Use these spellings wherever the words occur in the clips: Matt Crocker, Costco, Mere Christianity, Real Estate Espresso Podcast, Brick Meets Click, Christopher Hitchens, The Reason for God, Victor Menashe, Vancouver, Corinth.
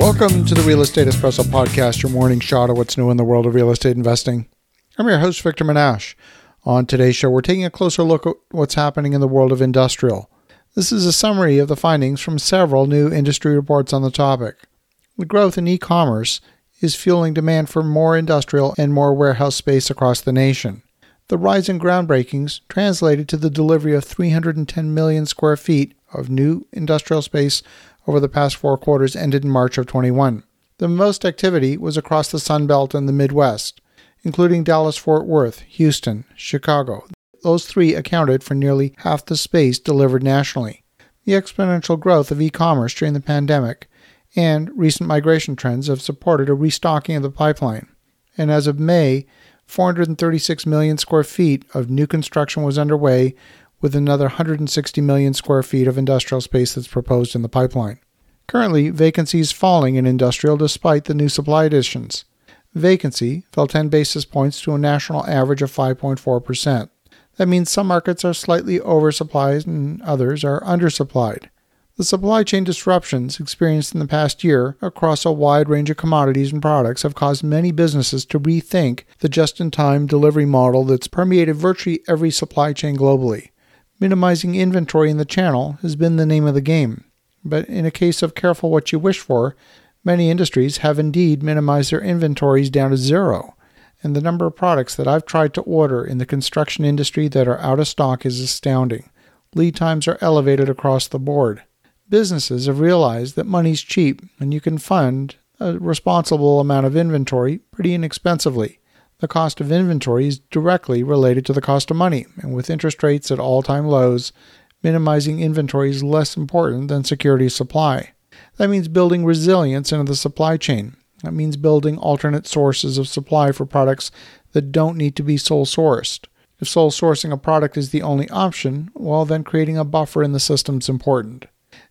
Welcome to the Real Estate Espresso Podcast, your morning shot of what's new in the world of real estate investing. I'm your host, Victor Menashe. On today's show, we're taking a closer look at what's happening in the world of industrial. This is a summary of the findings from several new industry reports on the topic. The growth in e-commerce is fueling demand for more industrial and more warehouse space across the nation. The rise in groundbreakings translated to the delivery of 310 million square feet of new industrial space over the past four quarters ended in March of 21. The most activity was across the Sun Belt and the Midwest, including Dallas-Fort Worth, Houston, Chicago. Those three accounted for nearly half the space delivered nationally. The exponential growth of e-commerce during the pandemic and recent migration trends have supported a restocking of the pipeline. And as of May, 436 million square feet of new construction was underway, with another 160 million square feet of industrial space that's proposed in the pipeline. Currently, vacancy is falling in industrial despite the new supply additions. Vacancy fell 10 basis points to a national average of 5.4%. That means some markets are slightly oversupplied and others are undersupplied. The supply chain disruptions experienced in the past year across a wide range of commodities and products have caused many businesses to rethink the just-in-time delivery model that's permeated virtually every supply chain globally. Minimizing inventory in the channel has been the name of the game, but in a case of careful what you wish for, many industries have indeed minimized their inventories down to zero, and the number of products that I've tried to order in the construction industry that are out of stock is astounding. Lead times are elevated across the board. Businesses have realized that money's cheap and you can fund a responsible amount of inventory pretty inexpensively. The cost of inventory is directly related to the cost of money, and with interest rates at all-time lows, minimizing inventory is less important than security supply. That means building resilience into the supply chain. That means building alternate sources of supply for products that don't need to be sole-sourced. If sole-sourcing a product is the only option, well, then creating a buffer in the system is important.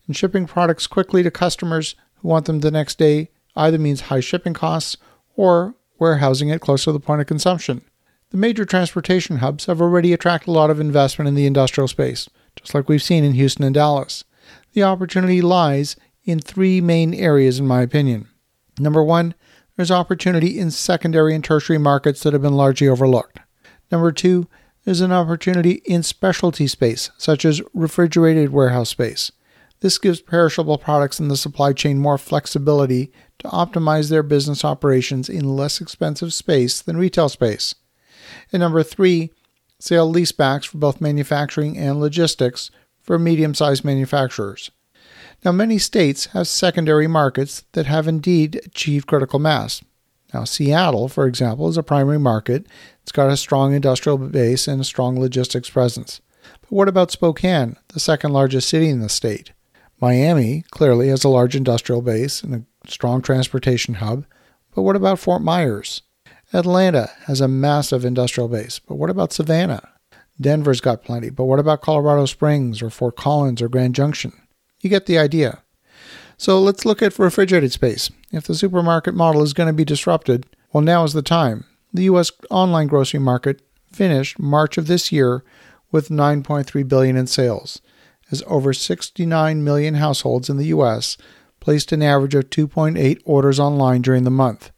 And shipping products quickly to customers who want them the next day either means high shipping costs or warehousing it close to the point of consumption. The major transportation hubs have already attracted a lot of investment in the industrial space, just like we've seen in Houston and Dallas. The opportunity lies in three main areas, in my opinion. Number one, there's opportunity in secondary and tertiary markets that have been largely overlooked. Number two, there's an opportunity in specialty space, such as refrigerated warehouse space. This gives perishable products in the supply chain more flexibility to optimize their business operations in less expensive space than retail space. And number three, sale leasebacks for both manufacturing and logistics for medium-sized manufacturers. Now, many states have secondary markets that have indeed achieved critical mass. Now, Seattle, for example, is a primary market. It's got a strong industrial base and a strong logistics presence. But what about Spokane, the second largest city in the state? Miami clearly has a large industrial base and a strong transportation hub, but what about Fort Myers? Atlanta has a massive industrial base, but what about Savannah? Denver's got plenty, but what about Colorado Springs or Fort Collins or Grand Junction? You get the idea. So let's look at refrigerated space. If the supermarket model is going to be disrupted, well, now is the time. The U.S. online grocery market finished March of this year with $9.3 billion in sales, as over 69 million households in the U.S. placed an average of 2.8 orders online during the month.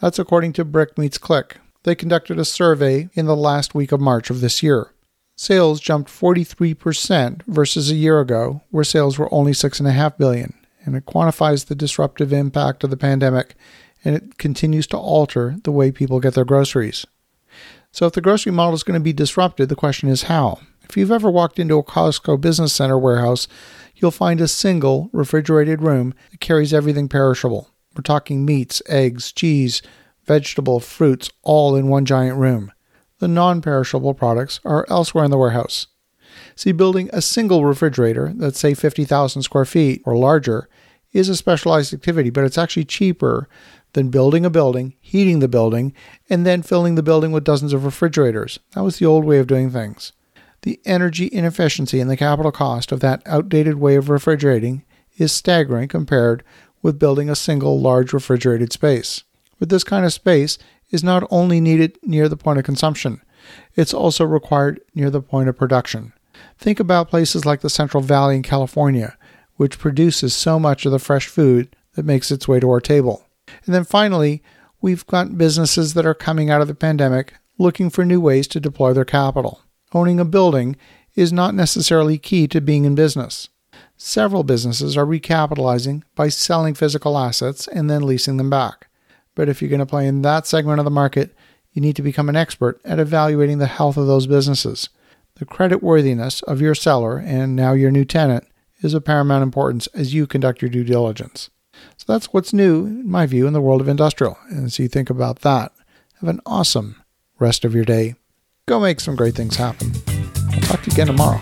That's according to Brick Meets Click. They conducted a survey in the last week of March of this year. Sales jumped 43% versus a year ago, where sales were only $6.5 billion, and it quantifies the disruptive impact of the pandemic, and it continues to alter the way people get their groceries. So if the grocery model is going to be disrupted, the question is how? If you've ever walked into a Costco business center warehouse, you'll find a single refrigerated room that carries everything perishable. We're talking meats, eggs, cheese, vegetable, fruits, all in one giant room. The non-perishable products are elsewhere in the warehouse. See, building a single refrigerator that's, say, 50,000 square feet or larger is a specialized activity, but it's actually cheaper than building a building, heating the building, and then filling the building with dozens of refrigerators. That was the old way of doing things. The energy inefficiency and the capital cost of that outdated way of refrigerating is staggering compared with building a single large refrigerated space. But this kind of space is not only needed near the point of consumption, it's also required near the point of production. Think about places like the Central Valley in California, which produces so much of the fresh food that makes its way to our table. And then finally, we've got businesses that are coming out of the pandemic looking for new ways to deploy their capital. Owning a building is not necessarily key to being in business. Several businesses are recapitalizing by selling physical assets and then leasing them back. But if you're going to play in that segment of the market, you need to become an expert at evaluating the health of those businesses. The creditworthiness of your seller and now your new tenant is of paramount importance as you conduct your due diligence. So that's what's new, in my view, in the world of industrial. And so you think about that. Have an awesome rest of your day. Go make some great things happen. I'll talk to you again tomorrow.